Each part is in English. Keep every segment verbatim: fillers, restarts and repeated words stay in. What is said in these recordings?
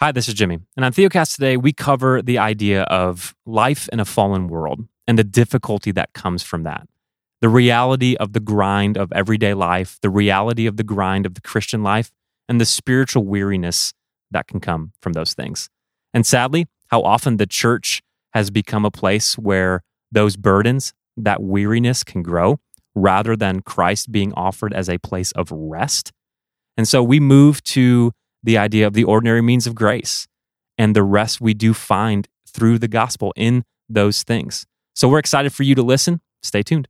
Hi, this is Jimmy, and on Theocast today, we cover the idea of life in a fallen world and the difficulty that comes from that. The reality of the grind of everyday life, the reality of the grind of the Christian life, and the spiritual weariness that can come from those things. And sadly, how often the church has become a place where those burdens, that weariness can grow, rather than Christ being offered as a place of rest. And so we move to the idea of the ordinary means of grace and the rest we do find through the gospel in those things. So we're excited for you to listen. Stay tuned.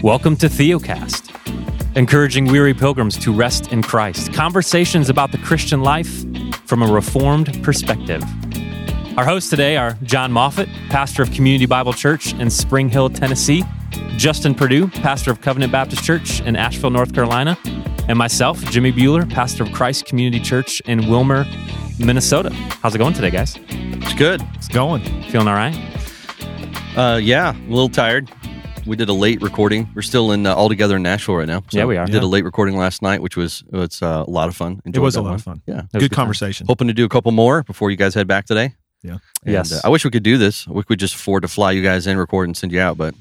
Welcome to Theocast, encouraging weary pilgrims to rest in Christ. Conversations about the Christian life from a Reformed perspective. Our hosts today are John Moffitt, pastor of Community Bible Church in Spring Hill, Tennessee, Justin Perdue, pastor of Covenant Baptist Church in Asheville, North Carolina, and myself, Jimmy Bueller, pastor of Christ Community Church in Willmar, Minnesota. How's it going today, guys? It's good. It's going. Feeling all right? Uh, yeah, a little tired. We did a late recording. We're still in uh, all together in Nashville right now. So yeah, we are. We did yeah. a late recording last night, which was it's uh, a lot of fun. Enjoyed it was a lot one. of fun. Yeah, good, good conversation. Time. Hoping to do a couple more before you guys head back today. Yeah. And, yes. Uh, I wish we could do this. We could just afford to fly you guys in, record, and send you out. But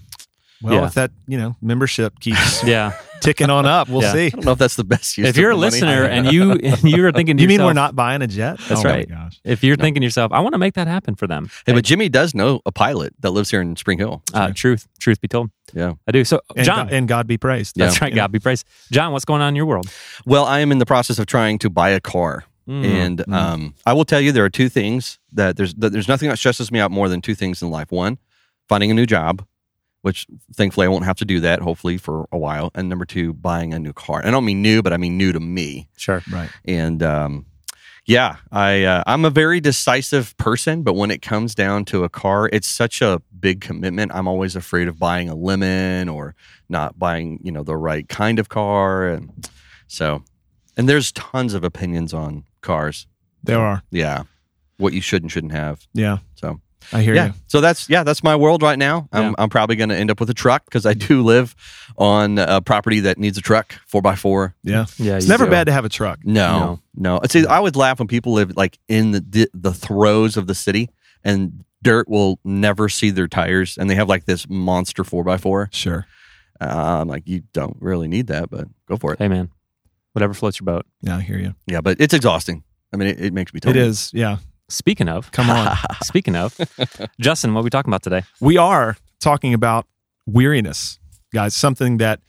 well, yeah. if that you know membership keeps yeah ticking on up, we'll yeah. see. I don't know if that's the best use. If you're a money. listener and you and you are thinking, to you yourself, mean we're not buying a jet? That's oh right. My gosh. If you're no. thinking to yourself, I want to make that happen for them. Hey, hey, but Jimmy does know a pilot that lives here in Spring Hill. Uh, right. Truth, truth be told. Yeah, I do. So, and John, God, and God be praised. That's yeah. right. God be praised. John, what's going on in your world? Well, I am in the process of trying to buy a car. Mm. And um, mm. I will tell you, there are two things that there's that there's nothing that stresses me out more than two things in life. One, finding a new job, which thankfully I won't have to do that, hopefully, for a while. And number two, buying a new car. And I don't mean new, but I mean new to me. Sure, right. And um, yeah, I uh, I'm a very decisive person, but when it comes down to a car, it's such a big commitment. I'm always afraid of buying a lemon or not buying, you know, the right kind of car, and so. And there's tons of opinions on cars. There are. Yeah. What you should and shouldn't have. Yeah. So I hear yeah. you. So that's, yeah, that's my world right now. I'm, yeah. I'm probably going to end up with a truck because I do live on a property that needs a truck, four by four. Yeah. yeah it's never do. bad to have a truck. No, no. no. See, I would laugh when people live like in the, the throes of the city and dirt will never see their tires and they have like this monster four by four. Sure. Uh, I'm like, you don't really need that, but go for it. Hey, man. Whatever floats your boat. Yeah, I hear you. Yeah, but it's exhausting. I mean, it, it makes me tired. It is, yeah. Speaking of. Come on. Speaking of. Justin, what are we talking about today? We are talking about weariness, guys. Something that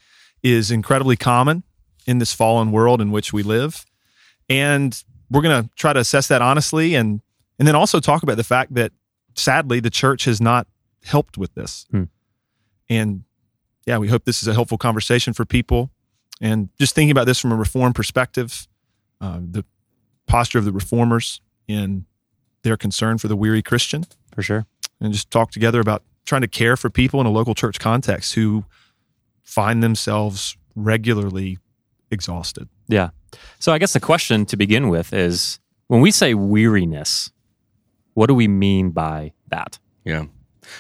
is incredibly common in this fallen world in which we live. And we're going to try to assess that honestly and and then also talk about the fact that, sadly, the church has not helped with this. Hmm. And yeah, we hope this is a helpful conversation for people. And just thinking about this from a Reformed perspective, uh, the posture of the Reformers and their concern for the weary Christian. For sure. And just talk together about trying to care for people in a local church context who find themselves regularly exhausted. Yeah. So I guess the question to begin with is, when we say weariness, what do we mean by that? Yeah.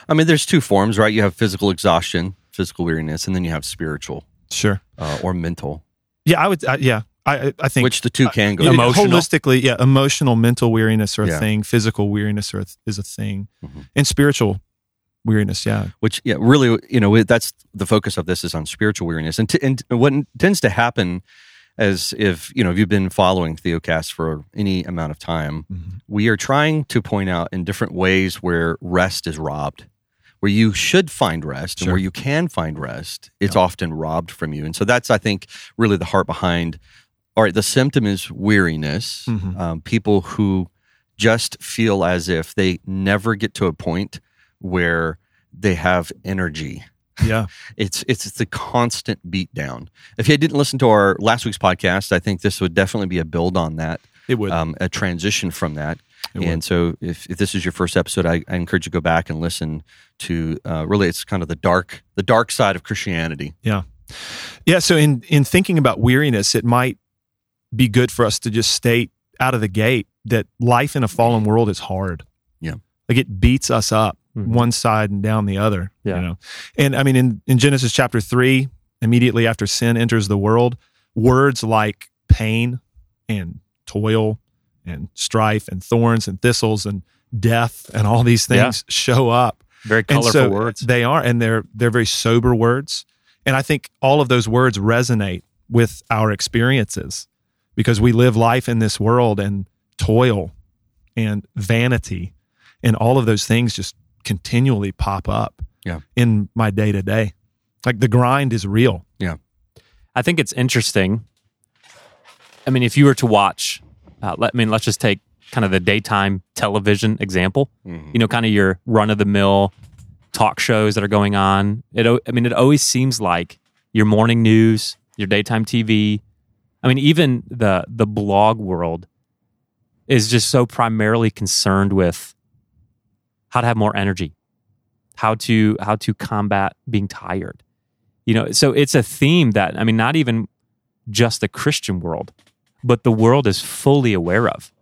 I mean, there's two forms, right? You have physical exhaustion, physical weariness, and then you have spiritual. Sure. Uh, or mental. Yeah, I would, uh, yeah, I I think. Which the two can go. Uh, emotional. Holistically, yeah, emotional, mental weariness are a yeah. thing. Physical weariness are, is a thing. Mm-hmm. And spiritual weariness, yeah. Which, yeah, really, you know, that's the focus of this is on spiritual weariness. And, t- and what tends to happen as if, you know, if you've been following Theocast for any amount of time, mm-hmm. we are trying to point out in different ways where rest is robbed. Where you should find rest sure. and where you can find rest, it's yeah. often robbed from you. And so that's, I think, really the heart behind, all right, the symptom is weariness. Mm-hmm. Um, people who just feel as if they never get to a point where they have energy. Yeah. it's, it's it's the constant beat down. If you didn't listen to our last week's podcast, I think this would definitely be a build on that. It would. Um, a transition from that. It and would. so if, if this is your first episode, I, I encourage you to go back and listen to, uh, really, it's kind of the dark the dark side of Christianity. Yeah. Yeah, so in, in thinking about weariness, it might be good for us to just state out of the gate that life in a fallen world is hard. Yeah. Like it beats us up. mm-hmm. one side and down the other. Yeah. You know? And I mean, in, in Genesis chapter three, immediately after sin enters the world, words like pain and toil and strife and thorns and thistles and death and all these things yeah. show up. Very colorful so words. They are, and they're they're very sober words. And I think all of those words resonate with our experiences because we live life in this world, and toil and vanity and all of those things just continually pop up yeah. in my day-to-day. Like the grind is real. Yeah. I think it's interesting. I mean, if you were to watch, uh, let, I mean, let's just take kind of the daytime television example, mm-hmm. you know, kind of your run-of-the-mill talk shows that are going on. It, I mean, it always seems like your morning news, your daytime T V, I mean, even the the blog world is just so primarily concerned with how to have more energy, how to how to combat being tired. You know, so it's a theme that, I mean, not even just the Christian world, but the world is fully aware of,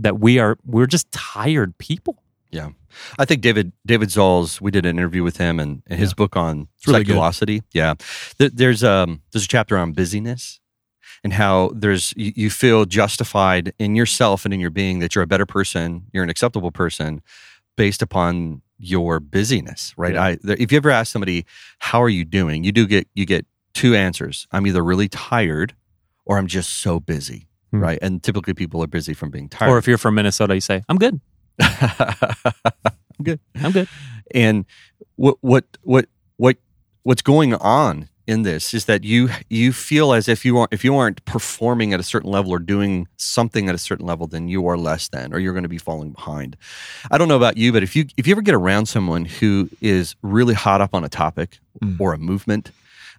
that we are, we're just tired people. Yeah. I think David David Zoll's, we did an interview with him and, and his yeah. book on really Seculosity. Yeah. There, there's, um, there's a chapter on busyness and how there's you, you feel justified in yourself and in your being that you're a better person, you're an acceptable person based upon your busyness, right? Yeah. I, if you ever ask somebody, how are you doing? You do get, you get two answers. I'm either really tired or I'm just so busy, mm-hmm. right? And typically people are busy from being tired. Or if you're from Minnesota, you say, I'm good. I'm good. I'm good. And what what what what what's going on in this is that you you feel as if you aren't if you aren't performing at a certain level or doing something at a certain level, then you are less than, or you're going to be falling behind. I don't know about you, but if you if you ever get around someone who is really hot up on a topic mm. or a movement,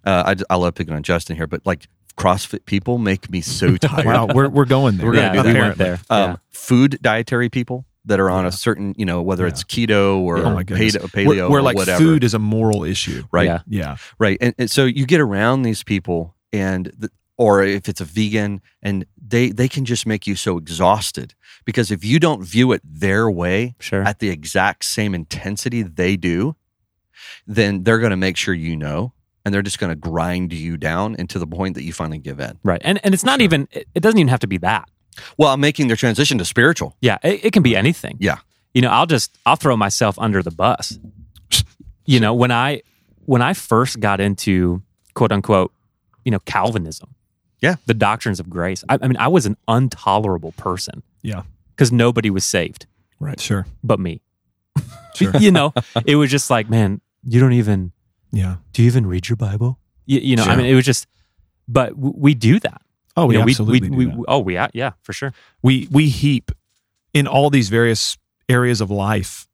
uh, I I love picking on Justin here, but like CrossFit people make me so tired. Wow, we're we're going there. We're yeah, going to do that. There. Um, yeah. Food dietary people that are on yeah. a certain, you know, whether yeah. it's keto or oh paleo, paleo where, where or like whatever. Food is a moral issue. Right. Yeah. yeah. Right. And, and so you get around these people and, the, or if it's a vegan, and they, they can just make you so exhausted because if you don't view it their way sure. at the exact same intensity they do, then they're going to make sure you know, and they're just going to grind you down into the point that you finally give in. Right. And and it's not sure. even, it doesn't even have to be that. Well, I'm making their transition to spiritual. Yeah, it, it can be anything. Yeah. You know, I'll just, I'll throw myself under the bus. You know, when I, when I first got into quote unquote, you know, Calvinism. Yeah. The doctrines of grace. I, I mean, I was an intolerable person. Yeah. Because nobody was saved. Right. Sure. But me. Sure. You know, it was just like, man, you don't even, yeah. do you even read your Bible? You, you know, sure. I mean, it was just, but w- we do that. Oh, we you know, absolutely we, we, do we, Oh, we, yeah, for sure. We we heap, in all these various areas of life,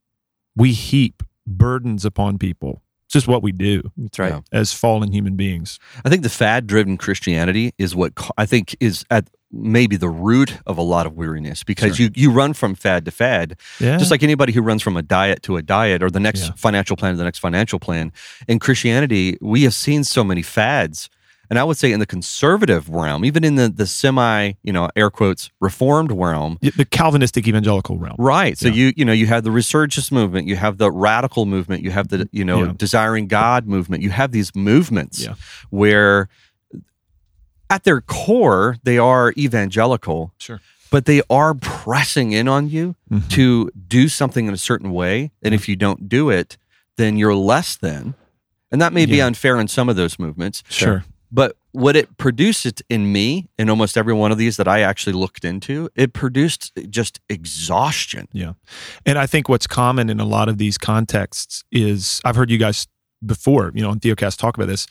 we heap burdens upon people. It's just what we do. That's right. Yeah. As fallen human beings. I think the fad-driven Christianity is what I think is at maybe the root of a lot of weariness because sure. you, you run from fad to fad, yeah. just like anybody who runs from a diet to a diet or the next yeah. financial plan to the next financial plan. In Christianity, we have seen so many fads. And I would say in the conservative realm, even in the, the semi, you know, air quotes, reformed realm. The Calvinistic evangelical realm. Right. So yeah. you you know, you have the resurgence movement, you have the radical movement, you have the, you know, yeah. desiring God movement. You have these movements yeah. where at their core, they are evangelical. Sure. But they are pressing in on you mm-hmm. to do something in a certain way. And if you don't do it, then you're less than. And that may be yeah. unfair in some of those movements. Sure. So, but what it produced in me, in almost every one of these that I actually looked into, it produced just exhaustion. Yeah. And I think what's common in a lot of these contexts is, I've heard you guys before, you know, on Theocast talk about this,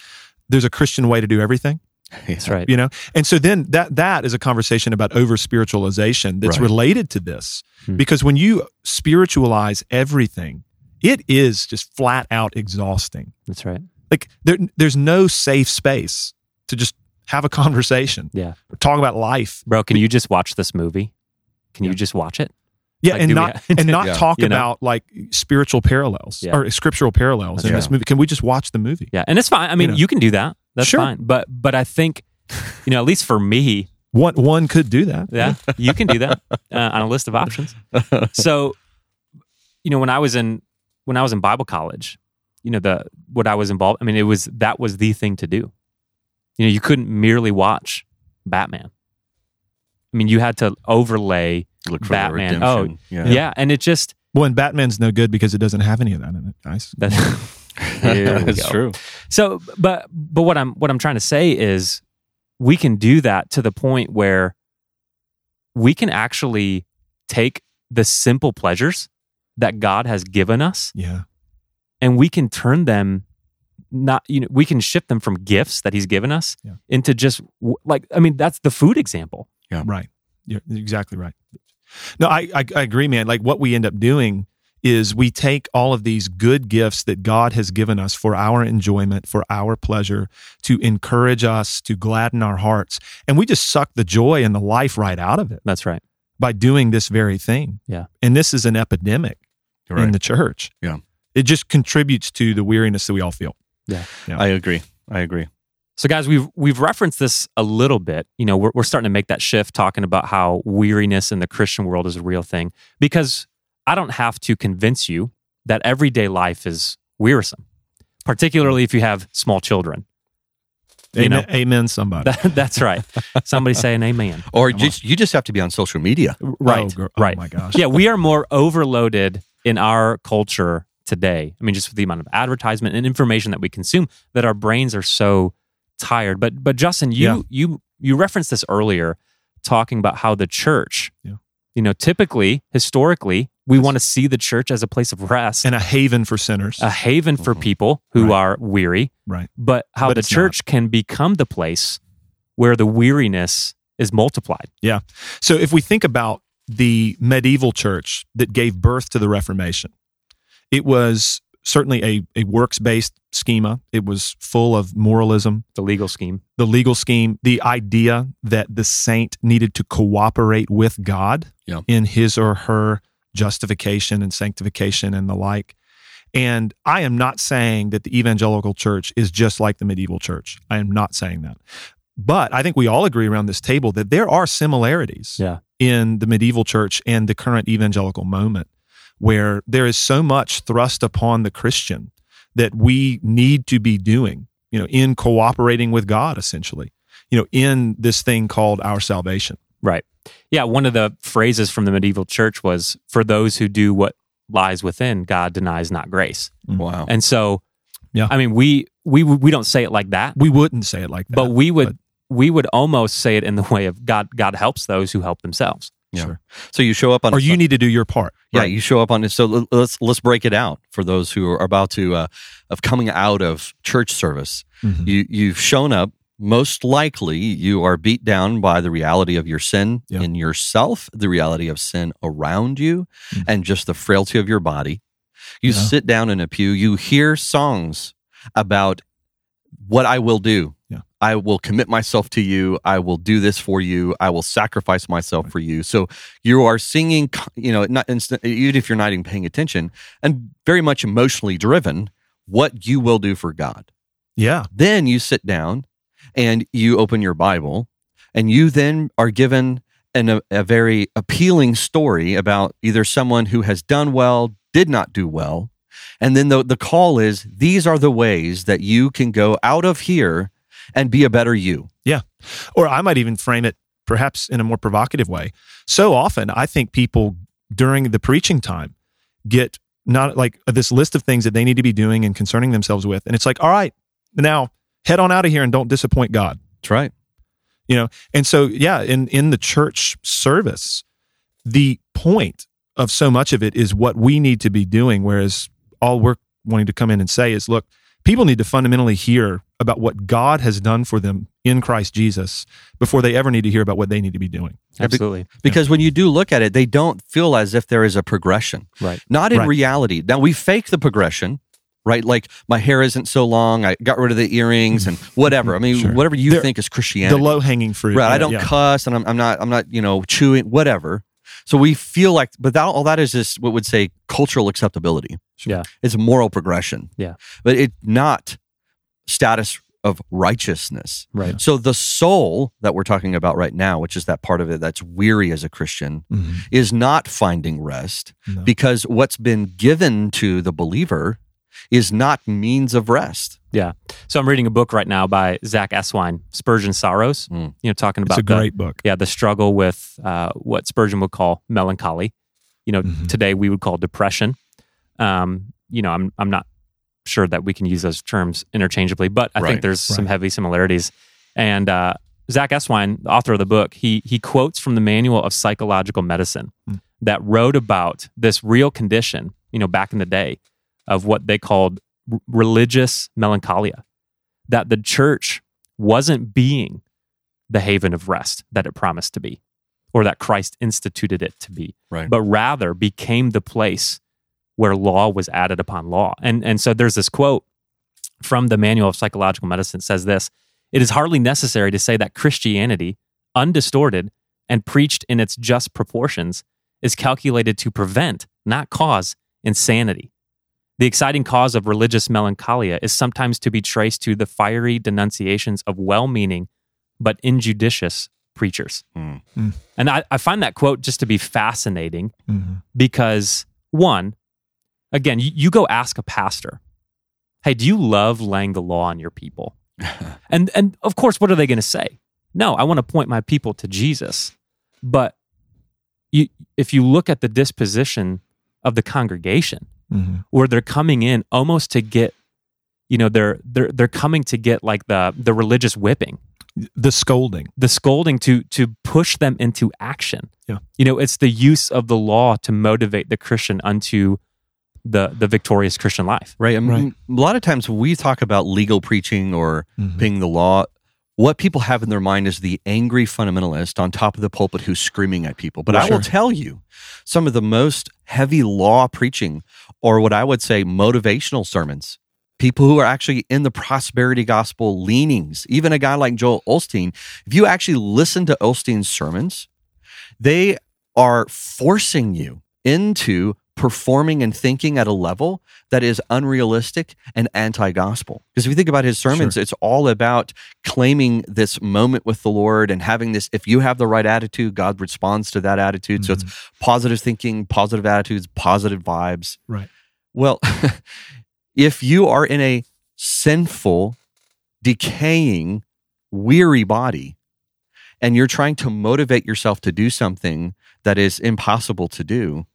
there's a Christian way to do everything. That's right. You know? And so then that that is a conversation about over-spiritualization that's right. related to this. Hmm. Because when you spiritualize everything, it is just flat out exhausting. That's right. Like there, there's no safe space to just have a conversation. Yeah, or talk about life, bro. Can you just watch this movie? Can yeah. you just watch it? Yeah, like, and, not, and not and yeah. not talk you know? about like spiritual parallels yeah. or scriptural parallels That's in right. this movie. Can we just watch the movie? Yeah, and it's fine. I mean, you, know? you can do that. That's sure. fine. But but I think you know, at least for me, one one could do that. Yeah, you can do that uh, on a list of options. So you know, when I was in when I was in Bible college, you know, the what I was involved, I mean, it was, that was the thing to do. You know, you couldn't merely watch Batman. I mean, you had to overlay Look for Batman. Oh, yeah. yeah. And it just... Well, and Batman's no good because it doesn't have any of that in it. Nice. That's, that's true. So, but but what I'm what I'm trying to say is we can do that to the point where we can actually take the simple pleasures that God has given us, yeah, and we can turn them, not, you know, we can shift them from gifts that He's given us yeah. into just like, I mean, that's the food example. Yeah, right. You're exactly right. No, I, I I agree, man. Like what we end up doing is we take all of these good gifts that God has given us for our enjoyment, for our pleasure, to encourage us, to gladden our hearts, and we just suck the joy and the life right out of it. That's right. By doing this very thing. Yeah. And this is an epidemic right. in the church. Yeah. It just contributes to the weariness that we all feel. Yeah. yeah. I agree. I agree. So guys, we've we've referenced this a little bit. You know, we're we're starting to make that shift talking about how weariness in the Christian world is a real thing, because I don't have to convince you that everyday life is wearisome, particularly if you have small children. You amen, know? amen somebody. That, that's right. Somebody say an amen. Or just, you just have to be on social media. Right, oh, girl. Oh, right. my gosh. Yeah, we are more overloaded in our culture today. I mean, just with the amount of advertisement and information that we consume, that our brains are so tired. But but Justin, you yeah. you you referenced this earlier, talking about how the church, yeah. you know, typically, historically, we yes. want to see the church as a place of rest. And a haven for sinners. A haven mm-hmm. for people who right. are weary. Right. But how but the church not. can become the place where the weariness is multiplied. Yeah. So if we think about the medieval church that gave birth to the Reformation, it was certainly a, a works-based schema. It was full of moralism. The legal scheme. The legal scheme. The idea that the saint needed to cooperate with God yeah. in his or her justification and sanctification and the like. And I am not saying that the evangelical church is just like the medieval church. I am not saying that. But I think we all agree around this table that there are similarities yeah. in the medieval church and the current evangelical moment, where there is so much thrust upon the Christian that we need to be doing, you know, in cooperating with God, essentially, you know, in this thing called our salvation. Right. Yeah, one of the phrases from the medieval church was, for those who do what lies within, God denies not grace. Wow. And so, yeah. I mean, we we we don't say it like that. We wouldn't say it like that. But we would but... we would almost say it in the way of God God helps those who help themselves. Yeah. Sure. So you show up on, or you need to do your part. Right? Yeah, you show up on it. So let's let's break it out for those who are about to uh, of coming out of church service. Mm-hmm. You you've shown up. Most likely, you are beat down by the reality of your sin yeah. in yourself, the reality of sin around you, mm-hmm. and just the frailty of your body. You yeah. sit down in a pew. You hear songs about what I will do. Yeah. I will commit myself to you. I will do this for you. I will sacrifice myself right. for you. So you are singing, you know, not instant, even if you're not even paying attention, and very much emotionally driven, what you will do for God. Yeah. Then you sit down and you open your Bible, and you then are given an, a, a very appealing story about either someone who has done well, did not do well, and then the, the call is, these are the ways that you can go out of here and be a better you. Yeah. Or I might even frame it perhaps in a more provocative way. So often, I think people during the preaching time get not like this list of things that they need to be doing and concerning themselves with, and it's like, all right, now head on out of here and don't disappoint God. That's right. You know, and so, yeah, in, in the church service, the point of so much of it is what we need to be doing, whereas all we're wanting to come in and say is, look, people need to fundamentally hear about what God has done for them in Christ Jesus before they ever need to hear about what they need to be doing. Absolutely. Because yeah. when you do look at it, they don't feel as if there is a progression. Right. Not in right. reality. Now, we fake the progression. Right? Like, my hair isn't so long, I got rid of the earrings and whatever. I mean, sure. whatever you They're, think is Christianity. The low-hanging fruit. Right. Yeah, I don't yeah. cuss and I'm, I'm not, I'm not, you know, chewing, whatever. So we feel like, but that, all that is just what would say cultural acceptability. Sure. Yeah. It's moral progression. Yeah. But it's not status of righteousness. Right. So the soul that we're talking about right now, which is that part of it that's weary as a Christian, mm-hmm. is not finding rest no. because what's been given to the believer is not means of rest. Yeah. So I'm reading a book right now by Zach Eswine, Spurgeon Sorrows, mm. you know, talking about it's a the, great book. Yeah, the struggle with uh, what Spurgeon would call melancholy. You know, mm-hmm. today we would call depression. Um, you know, I'm I'm not sure that we can use those terms interchangeably, but I right, think there's right. some heavy similarities. And uh, Zach Eswine, the author of the book, he he quotes from the Manual of Psychological Medicine mm. that wrote about this real condition, you know, back in the day of what they called r- religious melancholia, that the church wasn't being the haven of rest that it promised to be, or that Christ instituted it to be, right. but rather became the place where law was added upon law. And and so there's this quote from the Manual of Psychological Medicine that says this: "It is hardly necessary to say that Christianity, undistorted and preached in its just proportions, is calculated to prevent, not cause, insanity. The exciting cause of religious melancholia is sometimes to be traced to the fiery denunciations of well-meaning but injudicious preachers." Mm. Mm. And I, I find that quote just to be fascinating mm-hmm. because one, again, you, you go ask a pastor, "Hey, do you love laying the law on your people?" and and of course, what are they going to say? "No, I want to point my people to Jesus." But you, if you look at the disposition of the congregation, mm-hmm. where they're coming in almost to get, you know, they're they're they're coming to get like the the religious whipping, the scolding, the scolding to to push them into action. Yeah, you know, it's the use of the law to motivate the Christian unto the the victorious Christian life. Right. I mean, right. A lot of times when we talk about legal preaching or mm-hmm. being the law, what people have in their mind is the angry fundamentalist on top of the pulpit who's screaming at people. But well, I sure. will tell you, some of the most heavy law preaching, or what I would say motivational sermons, people who are actually in the prosperity gospel leanings, even a guy like Joel Osteen, if you actually listen to Osteen's sermons, they are forcing you into performing and thinking at a level that is unrealistic and anti-gospel. Because if you think about his sermons, sure. it's all about claiming this moment with the Lord and having this, if you have the right attitude, God responds to that attitude. Mm-hmm. So it's positive thinking, positive attitudes, positive vibes. Right. Well, if you are in a sinful, decaying, weary body, and you're trying to motivate yourself to do something that is impossible to do,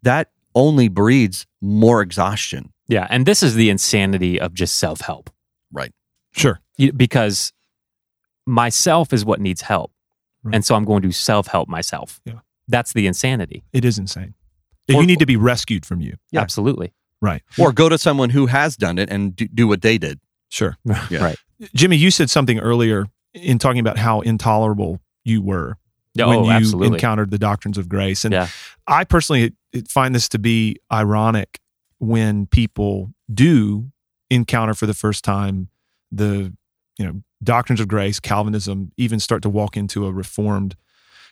that only breeds more exhaustion. Yeah, and this is the insanity of just self-help. Right. Sure. Because myself is what needs help, right. and so I'm going to self-help myself. Yeah. That's the insanity. It is insane. Or, you need to be rescued from you. Yeah. Absolutely. Right. Or go to someone who has done it and do, do what they did. Sure. Yeah. Right. Jimmy, you said something earlier in talking about how intolerable you were oh, when you absolutely. encountered the doctrines of grace. And yeah. I personally find this to be ironic when people do encounter for the first time the, you know, doctrines of grace, Calvinism, even start to walk into a Reformed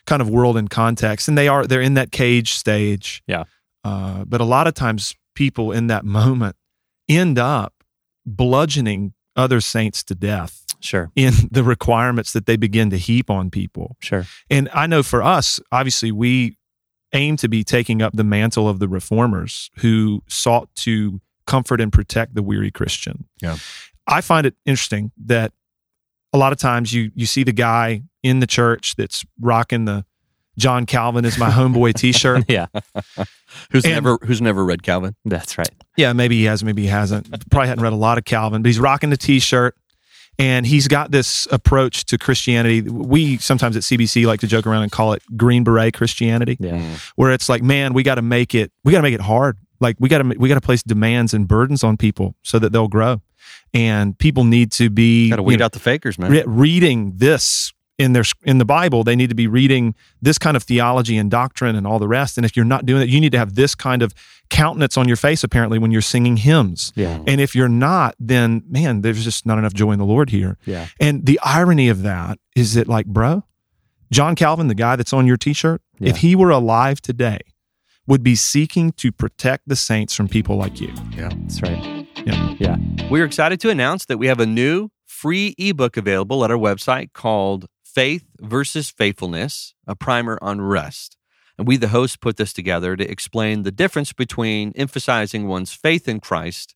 kind of world and context, and they are they're in that cage stage. Yeah, uh, but a lot of times people in that moment end up bludgeoning other saints to death. Sure. In the requirements that they begin to heap on people. Sure. And I know for us, obviously, we aim to be taking up the mantle of the Reformers who sought to comfort and protect the weary Christian. Yeah. I find it interesting that a lot of times you you see the guy in the church that's rocking the John Calvin is my homeboy t-shirt. yeah. Who's and, never who's never read Calvin? That's right. Yeah, maybe he has, maybe he hasn't. Probably hadn't read a lot of Calvin, but he's rocking the t-shirt. And he's got this approach to Christianity. We sometimes at C B C like to joke around and call it Green Beret Christianity, yeah. where it's like, man, we got to make it. We got to make it hard. Like we got to we got to place demands and burdens on people so that they'll grow. And people need to be got to weed you know, out the fakers, man. Re- reading this in their in the Bible, they need to be reading this kind of theology and doctrine and all the rest. And if you're not doing it, you need to have this kind of countenance on your face, apparently, when you're singing hymns. Yeah. And if you're not, then, man, there's just not enough joy in the Lord here. Yeah. And the irony of that is that, like, bro, John Calvin, the guy that's on your t-shirt, yeah. if he were alive today, would be seeking to protect the saints from people like you. Yeah, that's right. Yeah. yeah. We're excited to announce that we have a new free ebook available at our website called Faith versus Faithfulness, a primer on rest. And we, the hosts, put this together to explain the difference between emphasizing one's faith in Christ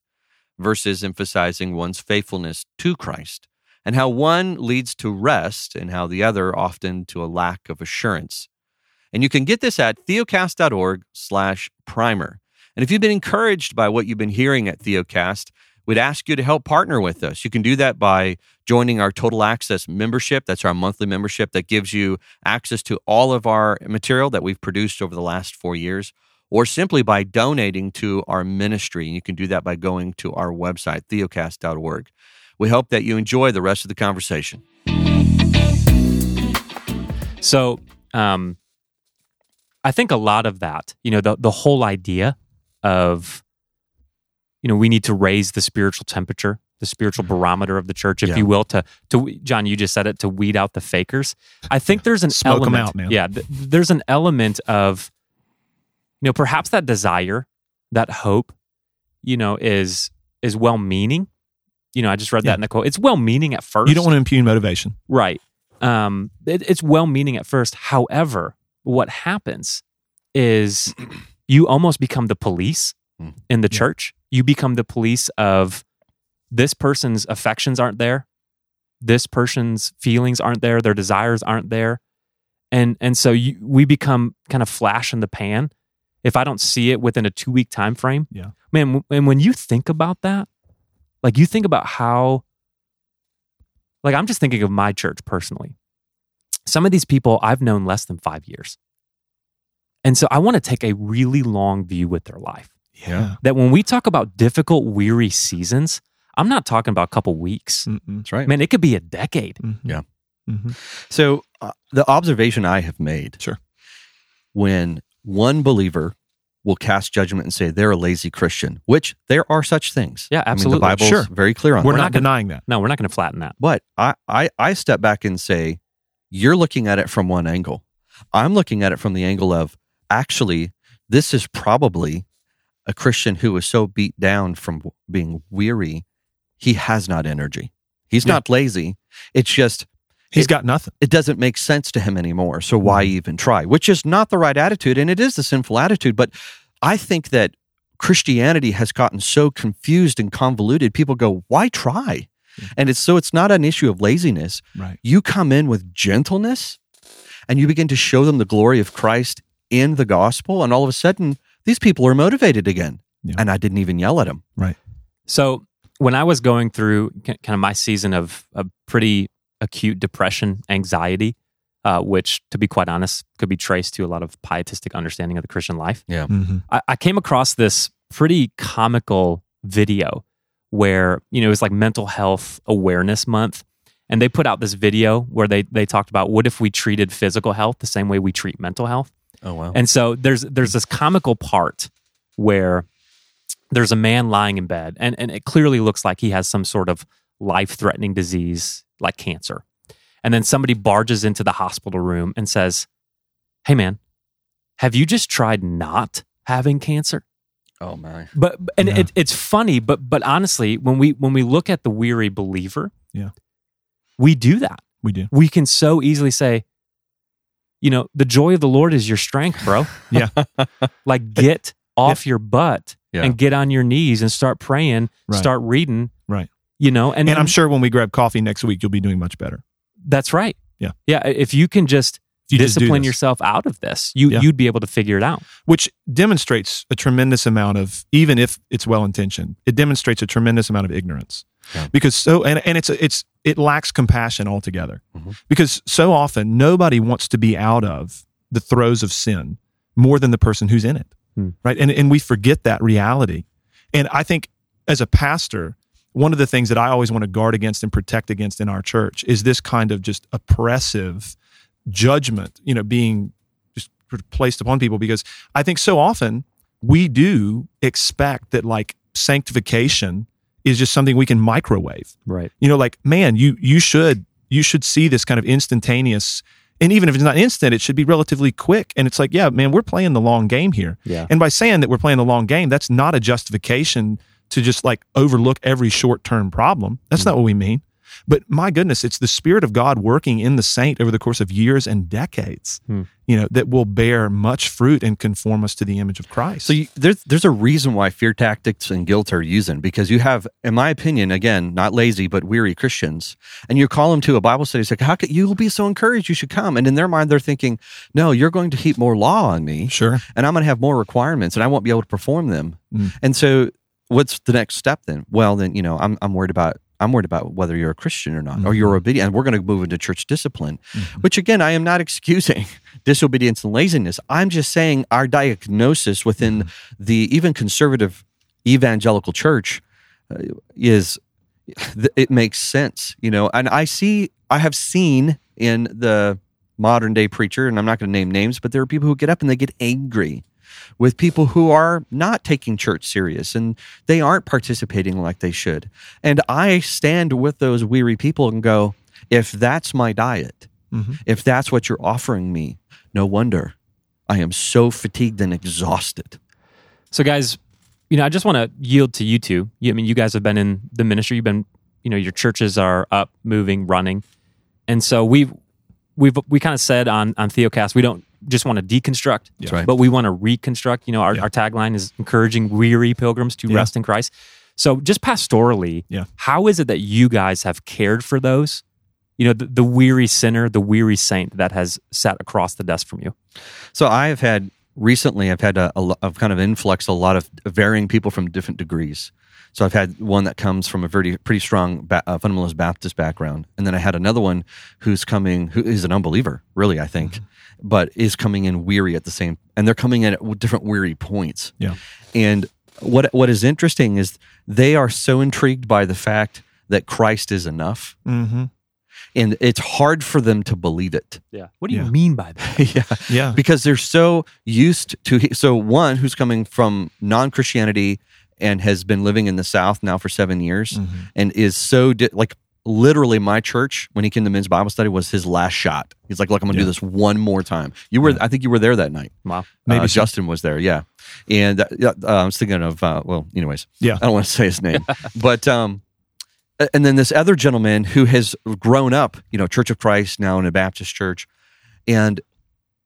versus emphasizing one's faithfulness to Christ, and how one leads to rest and how the other often to a lack of assurance. And you can get this at theocast.org slash primer. And if you've been encouraged by what you've been hearing at Theocast, we'd ask you to help partner with us. You can do that by joining our Total Access membership. That's our monthly membership that gives you access to all of our material that we've produced over the last four years, or simply by donating to our ministry. And you can do that by going to our website, theocast dot org. We hope that you enjoy the rest of the conversation. So um, I think a lot of that, you know, the, the whole idea of, you know, we need to raise the spiritual temperature, the spiritual barometer of the church, if yeah. you will, to, to John, you just said it, to weed out the fakers. I think there's an Smoke element. Them out, man. Yeah, th- there's an element of, you know, perhaps that desire, that hope, you know, is is well-meaning. You know, I just read yeah. that in the quote. It's well-meaning at first. You don't want to impugn motivation. Right. Um, it, it's well-meaning at first. However, what happens is you almost become the police in the yeah. church. You become the police of this person's affections aren't there. This person's feelings aren't there. Their desires aren't there. And and so you, we become kind of flash in the pan. If I don't see it within a two-week time frame, yeah. man, and when you think about that, like you think about how, like I'm just thinking of my church personally. Some of these people I've known less than five years. And so I want to take a really long view with their life. Yeah. That when we talk about difficult, weary seasons, I'm not talking about a couple weeks. Mm-hmm. That's right. Man, it could be a decade. Mm-hmm. Yeah. Mm-hmm. So uh, the observation I have made, sure, when one believer will cast judgment and say they're a lazy Christian, which there are such things. Yeah, absolutely. I mean, the Bible's sure. very clear on that. We're not denying that. No, we're not going to flatten that. But I, I, I step back and say, you're looking at it from one angle. I'm looking at it from the angle of, actually, this is probably a Christian who is so beat down from being weary, he has not energy. He's yeah. not lazy. It's just... He's it, got nothing. It doesn't make sense to him anymore, so why even try? Which is not the right attitude, and it is the sinful attitude, but I think that Christianity has gotten so confused and convoluted, people go, why try? Yeah. And it's so it's not an issue of laziness. Right. You come in with gentleness, and you begin to show them the glory of Christ in the gospel, and all of a sudden, these people are motivated again, yeah. and I didn't even yell at them. Right. So when I was going through kind of my season of a pretty... acute depression, anxiety, uh, which, to be quite honest, could be traced to a lot of pietistic understanding of the Christian life. Yeah, mm-hmm. I, I came across this pretty comical video where, you know, it was like Mental Health Awareness Month, and they put out this video where they they talked about what if we treated physical health the same way we treat mental health. Oh wow! And so there's there's this comical part where there's a man lying in bed, and and it clearly looks like he has some sort of life-threatening disease, like cancer. And then somebody barges into the hospital room and says, hey man, have you just tried not having cancer? Oh my. But and yeah. it, it's funny, but but honestly, when we when we look at the weary believer, yeah. we do that. We do. We can so easily say, you know, the joy of the Lord is your strength, bro. yeah. Like get off yeah. your butt yeah. and get on your knees and start praying, right. start reading. Right. You know, and, and I'm sure when we grab coffee next week, you'll be doing much better. That's right. Yeah. Yeah. If you can just you discipline just yourself out of this, you, yeah. you'd be able to figure it out. Which demonstrates a tremendous amount of, even if it's well-intentioned, it demonstrates a tremendous amount of ignorance. Yeah. Because so, and, and it's, it's, it lacks compassion altogether. Mm-hmm. Because so often, nobody wants to be out of the throes of sin more than the person who's in it. Mm. Right. And, and we forget that reality. And I think as a pastor, one of the things that I always want to guard against and protect against in our church is this kind of just oppressive judgment, you know, being just placed upon people, because I think so often we do expect that like sanctification is just something we can microwave. Right. You know, like, man, you you should you should see this kind of instantaneous, and even if it's not instant, it should be relatively quick. And it's like, yeah, man, we're playing the long game here. Yeah. And by saying that we're playing the long game, that's not a justification to just like overlook every short-term problem. That's mm-hmm. not what we mean. But my goodness, it's the Spirit of God working in the saint over the course of years and decades, hmm. you know, that will bear much fruit and conform us to the image of Christ. So you, there's there's a reason why fear tactics and guilt are using, because you have, in my opinion, again, not lazy, but weary Christians, and you call them to a Bible study, it's like, how could you be so encouraged? You should come. And in their mind, they're thinking, no, you're going to heap more law on me, sure, and I'm going to have more requirements, and I won't be able to perform them. Mm. And so what's the next step then? Well, then, you know, I'm I'm worried about I'm worried about whether you're a Christian or not, mm-hmm. or you're obedient. And we're going to move into church discipline, mm-hmm. which again, I am not excusing disobedience and laziness. I'm just saying our diagnosis within mm-hmm. the even conservative evangelical church uh, is, it makes sense, you know. And I see, I have seen in the modern day preacher, and I'm not going to name names, but there are people who get up and they get angry with people who are not taking church serious and they aren't participating like they should. And I stand with those weary people and go, if that's my diet, mm-hmm. if that's what you're offering me, no wonder I am so fatigued and exhausted. So guys, you know, I just want to yield to you two. I mean, you guys have been in the ministry. You've been, you know, your churches are up, moving, running. And so we've, we've, we kind of said on, on Theocast, we don't just want to deconstruct, yeah. right. but we want to reconstruct. You know, our, yeah. our tagline is encouraging weary pilgrims to yeah. rest in Christ. So just pastorally, yeah. how is it that you guys have cared for those, you know, the, the weary sinner, the weary saint that has sat across the desk from you? So I have had, recently I've had a, a, a kind of influx, a lot of varying people from different degrees. So I've had one that comes from a very, pretty strong ba- uh, fundamentalist Baptist background. And then I had another one who's coming, who is an unbeliever, really, I think. Mm-hmm. but is coming in weary at the same, and they're coming in at different weary points. Yeah. And what what is interesting is they are so intrigued by the fact that Christ is enough, mm-hmm. and it's hard for them to believe it. Yeah. What do yeah. you mean by that? yeah. yeah. Because they're so used to, so one who's coming from non-Christianity and has been living in the South now for seven years mm-hmm. and is so, di- like, literally, my church, when he came to men's Bible study, was his last shot. He's like, look, I'm going to yeah. do this one more time. You were, yeah. I think you were there that night. Wow. Maybe uh, so. Justin was there, yeah. And uh, uh, I was thinking of, uh, well, anyways, yeah. I don't want to say his name. but, um, and then this other gentleman who has grown up, you know, Church of Christ, now in a Baptist church, and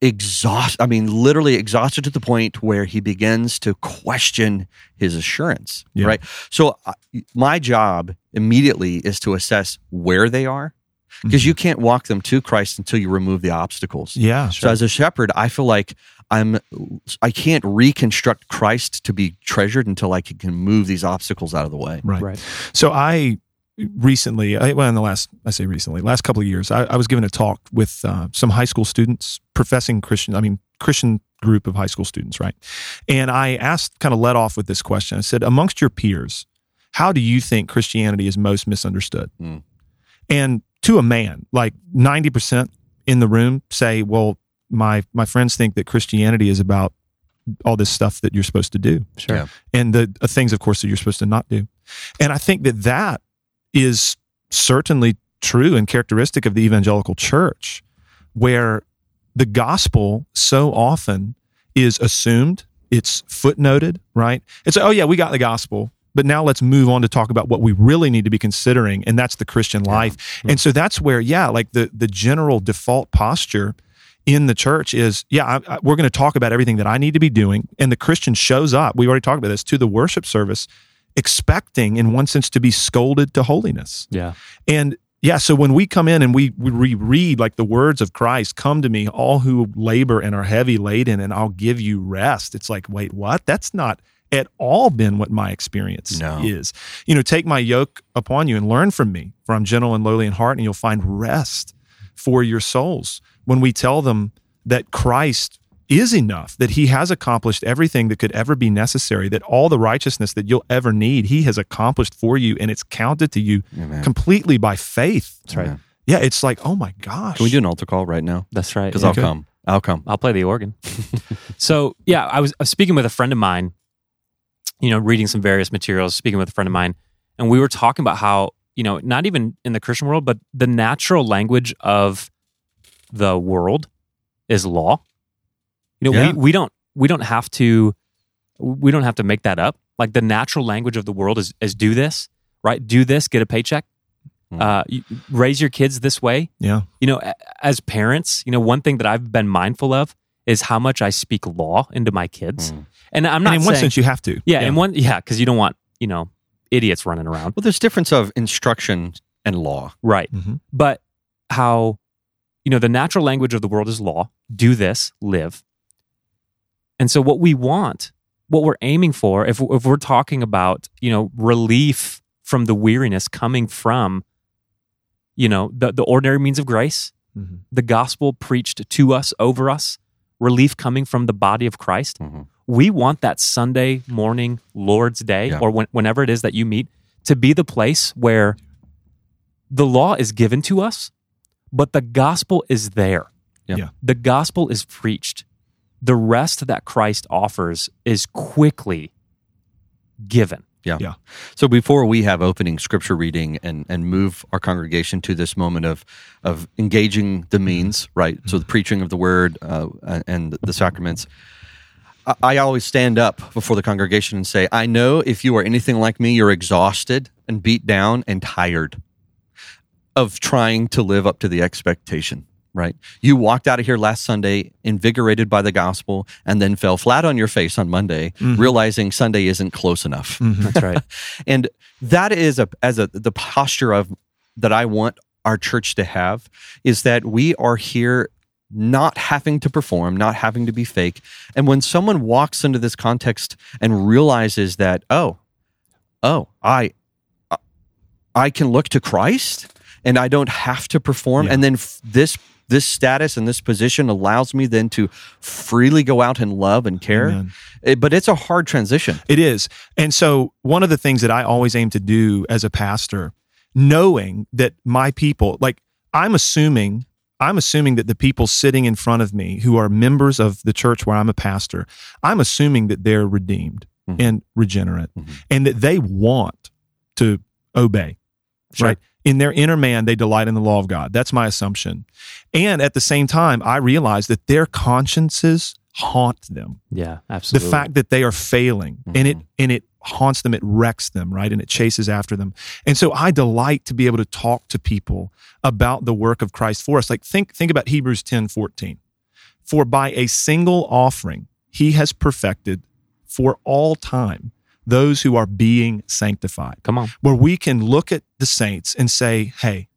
exhaust, I mean, literally exhausted to the point where he begins to question his assurance, yeah. right? So uh, my job immediately is to assess where they are, because mm-hmm. you can't walk them to Christ until you remove the obstacles. Yeah. Sure. So as a shepherd, I feel like I'm, I can't reconstruct Christ to be treasured until I can move these obstacles out of the way. Right. right. So I recently, well, in the last, I say recently, last couple of years, I, I was giving a talk with uh, some high school students, professing Christian, I mean, Christian group of high school students, right? And I asked, kind of led off with this question. I said, amongst your peers, how do you think Christianity is most misunderstood? Mm. And to a man, like ninety percent in the room say, well, my my friends think that Christianity is about all this stuff that you're supposed to do. Sure. Yeah. And the uh, things, of course, that you're supposed to not do. And I think that that is certainly true and characteristic of the evangelical church, where the gospel so often is assumed, it's footnoted, right? It's like, oh yeah, we got the gospel, but now let's move on to talk about what we really need to be considering, and that's the Christian life. Yeah. And so that's where, yeah, like the the general default posture in the church is, yeah, I, I, we're going to talk about everything that I need to be doing, and the Christian shows up, we already talked about this, to the worship service, expecting, in one sense, to be scolded to holiness. Yeah. And yeah, so when we come in and we, we reread like the words of Christ, come to me, all who labor and are heavy laden, and I'll give you rest. It's like, wait, what? That's not at all been what my experience no. is. You know, take my yoke upon you and learn from me, for I'm gentle and lowly in heart, and you'll find rest for your souls. When we tell them that Christ is enough, that he has accomplished everything that could ever be necessary, that all the righteousness that you'll ever need, he has accomplished for you, and it's counted to you Amen. completely by faith. That's right. Amen. Yeah, it's like, oh my gosh. Can we do an altar call right now? That's right. Because yeah. I'll come. I'll come. I'll play the organ. So yeah, I was, I was speaking with a friend of mine, you know, reading some various materials, speaking with a friend of mine, and we were talking about how, you know, not even in the Christian world, but the natural language of the world is law. You know, yeah. we, we don't we don't have to we don't have to make that up. Like the natural language of the world is is do this, right? Do this, get a paycheck. Uh, you raise your kids this way. Yeah. You know, as parents, you know, one thing that I've been mindful of is how much I speak law into my kids. Mm. And I'm not and in saying, one sense, you have to. Yeah, yeah. in one, yeah, because you don't want, you know, idiots running around. Well, there's difference of instruction and law. Right. Mm-hmm. But how, you know, the natural language of the world is law. Do this, live. And so what we want, what we're aiming for, if if we're talking about, you know, relief from the weariness coming from, you know, the, the ordinary means of grace, mm-hmm. the gospel preached to us, over us, relief coming from the body of Christ. Mm-hmm. We want that Sunday morning, Lord's Day, yeah. or when, whenever it is that you meet, to be the place where the law is given to us, but the gospel is there. Yeah. Yeah. The gospel is preached. The rest that Christ offers is quickly given. Yeah. yeah. So before we have opening scripture reading and, and move our congregation to this moment of of engaging the means, right? So the preaching of the word uh, and the sacraments, I, I always stand up before the congregation and say, I know if you are anything like me, you're exhausted and beat down and tired of trying to live up to the expectation, right? You walked out of here last Sunday invigorated by the gospel and then fell flat on your face on Monday, mm-hmm. realizing Sunday isn't close enough. Mm-hmm. That's right. And that is a as a the posture of that I want our church to have, is that we are here not having to perform, not having to be fake. And when someone walks into this context and realizes that, oh, oh, I I can look to Christ and I don't have to perform, yeah. and then f- this This status and this position allows me then to freely go out and love and care. It, but it's a hard transition. It is. And so one of the things that I always aim to do as a pastor, knowing that my people, like I'm assuming, I'm assuming that the people sitting in front of me who are members of the church where I'm a pastor, I'm assuming that they're redeemed mm-hmm. and regenerate mm-hmm. and that they want to obey. Sure. Right? In their inner man, they delight in the law of God. That's my assumption. And at the same time, I realize that their consciences haunt them. Yeah, absolutely. The fact that they are failing, mm-hmm. and it and it haunts them, it wrecks them, right? And it chases after them. And so I delight to be able to talk to people about the work of Christ for us. Like think think about Hebrews ten fourteen. For by a single offering, he has perfected for all time those who are being sanctified. Come on. Where we can look at the saints and say, hey,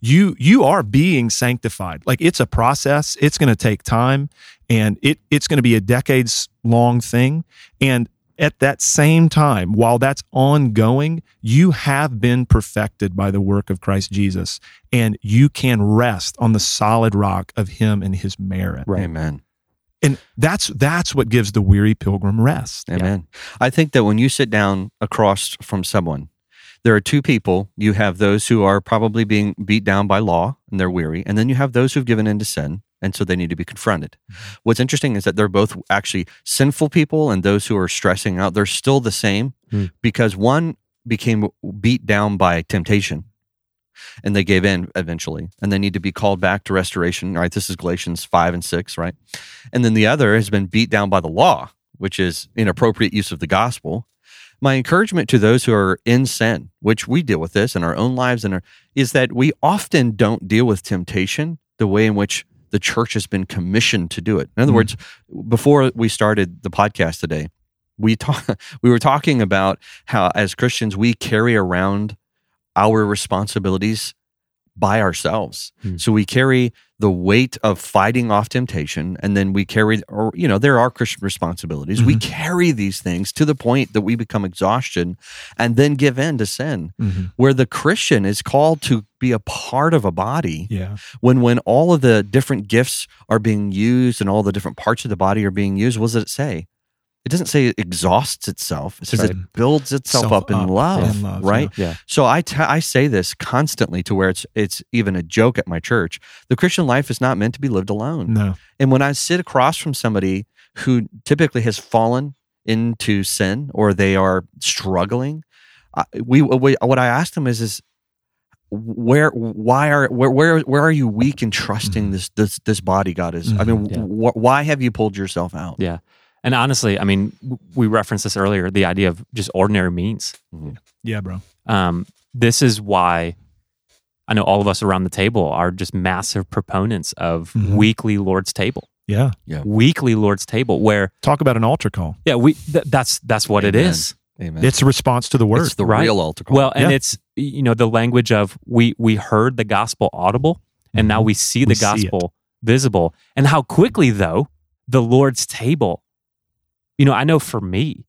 you you are being sanctified. Like it's a process, it's going to take time, and it it's going to be a decades long thing. And at that same time, while that's ongoing, you have been perfected by the work of Christ Jesus, and you can rest on the solid rock of him and his merit. Right. Amen. And that's that's what gives the weary pilgrim rest. Amen. Yeah. I think that when you sit down across from someone, there are two people. You have those who are probably being beat down by law and they're weary, and then you have those who've given in to sin, and so they need to be confronted. Mm-hmm. What's interesting is that they're both actually sinful people, and those who are stressing out, they're still the same mm-hmm. because one became beat down by temptation, and they gave in eventually, and they need to be called back to restoration, right? This is Galatians five and six, right? And then the other has been beat down by the law, which is inappropriate use of the gospel. My encouragement to those who are in sin, which we deal with this in our own lives, and is that we often don't deal with temptation the way in which the church has been commissioned to do it. In other mm-hmm. words, before we started the podcast today, we talk, we were talking about how as Christians, we carry around our responsibilities by ourselves. Hmm. So we carry the weight of fighting off temptation, and then we carry, or you know, there are Christian responsibilities. Mm-hmm. We carry these things to the point that we become exhaustion and then give in to sin, mm-hmm. where the Christian is called to be a part of a body. Yeah. When when all of the different gifts are being used and all the different parts of the body are being used, what does it say? It doesn't say it exhausts itself. It says right. it builds itself up, up in love, love right? Yeah. Yeah. So I, t- I say this constantly to where it's it's even a joke at my church. The Christian life is not meant to be lived alone. No. And when I sit across from somebody who typically has fallen into sin or they are struggling, I, we, we what I ask them is is where why are where where where are you weak in trusting mm-hmm. this this this body God is? Mm-hmm. I mean, yeah. wh- why have you pulled yourself out? Yeah. And honestly, I mean, we referenced this earlier, the idea of just ordinary means. Mm-hmm. Yeah, bro. Um, this is why I know all of us around the table are just massive proponents of mm-hmm. weekly Lord's Table. Yeah. yeah. Weekly Lord's Table where... Talk about an altar call. Yeah, we th- that's that's what Amen. It is. Amen. It's a response to the word. It's the right? real altar call. Well, and yeah. it's, you know, the language of we we heard the gospel audible and mm-hmm. now we see the we gospel see visible. And how quickly, though, the Lord's Table, you know, I know for me,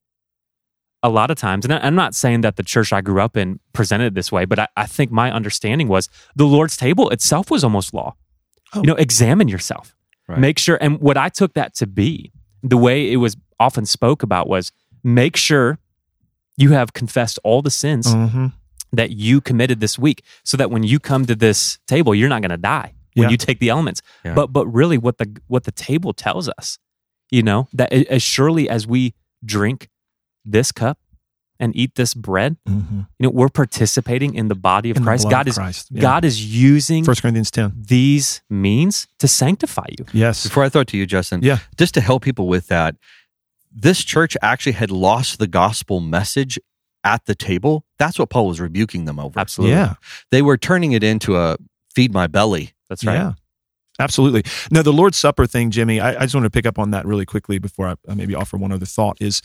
a lot of times, and I'm not saying that the church I grew up in presented this way, but I, I think my understanding was the Lord's Table itself was almost law. Oh. You know, examine yourself. Right. Make sure, and what I took that to be, the way it was often spoke about was, make sure you have confessed all the sins mm-hmm. that you committed this week, so that when you come to this table, you're not going to die when yeah. you take the elements. Yeah. But but really what the what the table tells us, you know, that as surely as we drink this cup and eat this bread, mm-hmm. you know, we're participating in the body of in Christ. God of Christ. is yeah. God is using First Corinthians ten these means to sanctify you. Yes. Before I throw it to you, Justin, yeah. just to help people with that, this church actually had lost the gospel message at the table. That's what Paul was rebuking them over. Absolutely. Yeah. They were turning it into a feed my belly. That's right. Yeah. Absolutely. Now, the Lord's Supper thing, Jimmy, I, I just want to pick up on that really quickly before I, I maybe offer one other thought is,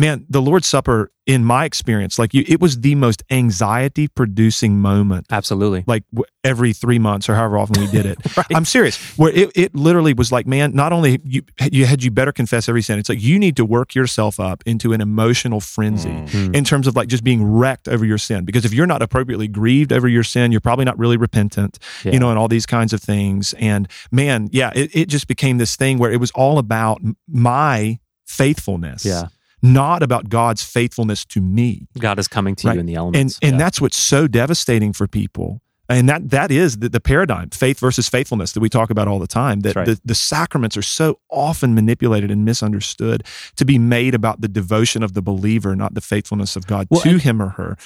man, the Lord's Supper, in my experience, like you, it was the most anxiety-producing moment. Absolutely. Like w- every three months or however often we did it. Right. I'm serious. Where it, it literally was like, man, not only you, you had you better confess every sin, it's like you need to work yourself up into an emotional frenzy mm-hmm. in terms of like just being wrecked over your sin. Because if you're not appropriately grieved over your sin, you're probably not really repentant, yeah. you know, and all these kinds of things. And man, yeah, it, it just became this thing where it was all about my faithfulness. Yeah. Not about God's faithfulness to me. God is coming to right? you in the elements. And, and yeah. that's what's so devastating for people. And that that is the, the paradigm, faith versus faithfulness that we talk about all the time, that right. the, the sacraments are so often manipulated and misunderstood to be made about the devotion of the believer, not the faithfulness of God well, to and, him or her.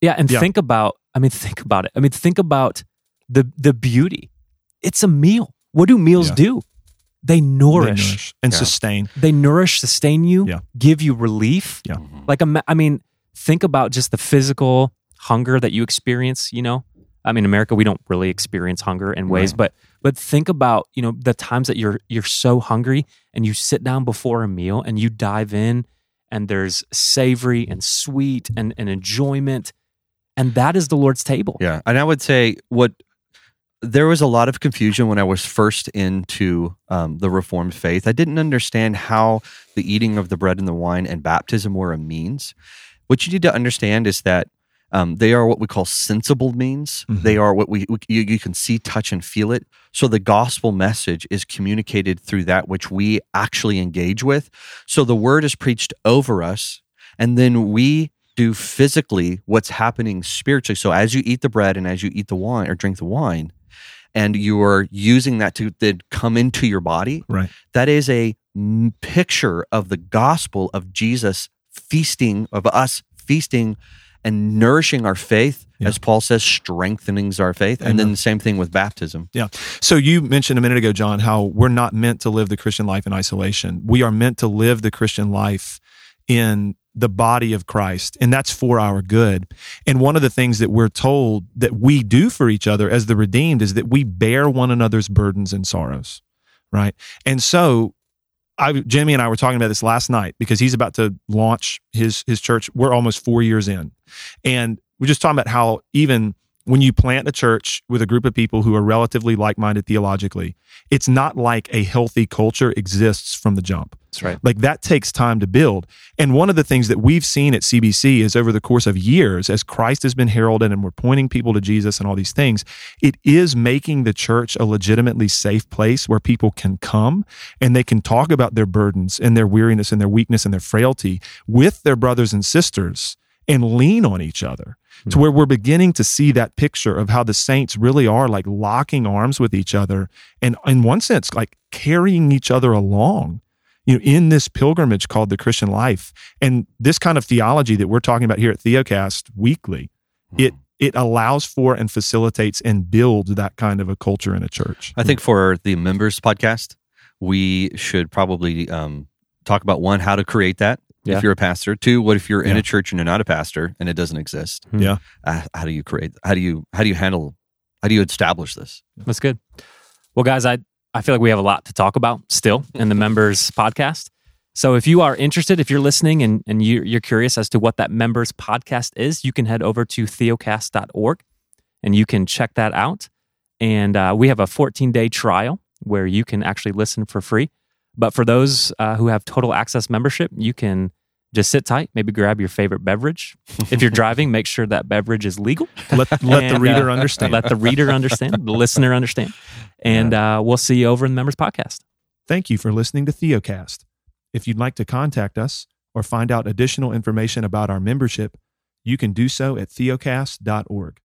Yeah, and yeah. think about, I mean, think about it. I mean, think about the the beauty. It's a meal. What do meals yeah. do? They nourish, they nourish and yeah. sustain. They nourish, sustain you, yeah. give you relief. Yeah. Like, I mean, think about just the physical hunger that you experience, you know? I mean, in America, we don't really experience hunger in ways, right. but but think about, you know, the times that you're you're so hungry and you sit down before a meal and you dive in and there's savory and sweet and, and enjoyment. And that is the Lord's table. Yeah. And I would say what... There was a lot of confusion when I was first into um, the Reformed faith. I didn't understand how the eating of the bread and the wine and baptism were a means. What you need to understand is that um, they are what we call sensible means. Mm-hmm. They are what we, we you, you can see, touch, and feel it. So the gospel message is communicated through that which we actually engage with. So the word is preached over us, and then we do physically what's happening spiritually. So as you eat the bread and as you eat the wine or drink the wine, and you are using that to then come into your body, right? That is a picture of the gospel of Jesus feasting, of us feasting and nourishing our faith, yeah. as Paul says, strengthening our faith. Amen. And then the same thing with baptism. Yeah. So you mentioned a minute ago, John, how we're not meant to live the Christian life in isolation. We are meant to live the Christian life in the body of Christ, and that's for our good. And one of the things that we're told that we do for each other as the redeemed is that we bear one another's burdens and sorrows, right? And so I, Jimmy and I were talking about this last night because he's about to launch his his church. We're almost four years in. And we're just talking about how even when you plant a church with a group of people who are relatively like-minded theologically, it's not like a healthy culture exists from the jump. That's right. Like that takes time to build. And one of the things that we've seen at C B C is over the course of years, as Christ has been heralded and we're pointing people to Jesus and all these things, it is making the church a legitimately safe place where people can come and they can talk about their burdens and their weariness and their weakness and their frailty with their brothers and sisters and lean on each other. To where we're beginning to see that picture of how the saints really are like locking arms with each other and in one sense, like carrying each other along, you know, in this pilgrimage called the Christian life. And this kind of theology that we're talking about here at Theocast weekly, it it allows for and facilitates and builds that kind of a culture in a church. I think for the members podcast, we should probably um, talk about one, how to create that. Yeah. If you're a pastor, two, what if you're yeah. in a church and you're not a pastor and it doesn't exist? Yeah, uh, how do you create? How do you how do you handle How do you establish this? That's good. Well, guys, I, I feel like we have a lot to talk about still in the Members Podcast. So if you are interested, if you're listening and, and you, you're curious as to what that Members Podcast is, you can head over to theocast dot org and you can check that out. And uh, we have a fourteen-day trial where you can actually listen for free. But for those uh, who have total access membership, you can just sit tight, maybe grab your favorite beverage. If you're driving, make sure that beverage is legal. Let, let and, the reader uh, understand. Let the reader understand, the listener understand. And uh, we'll see you over in the Members Podcast. Thank you for listening to Theocast. If you'd like to contact us or find out additional information about our membership, you can do so at theocast dot org.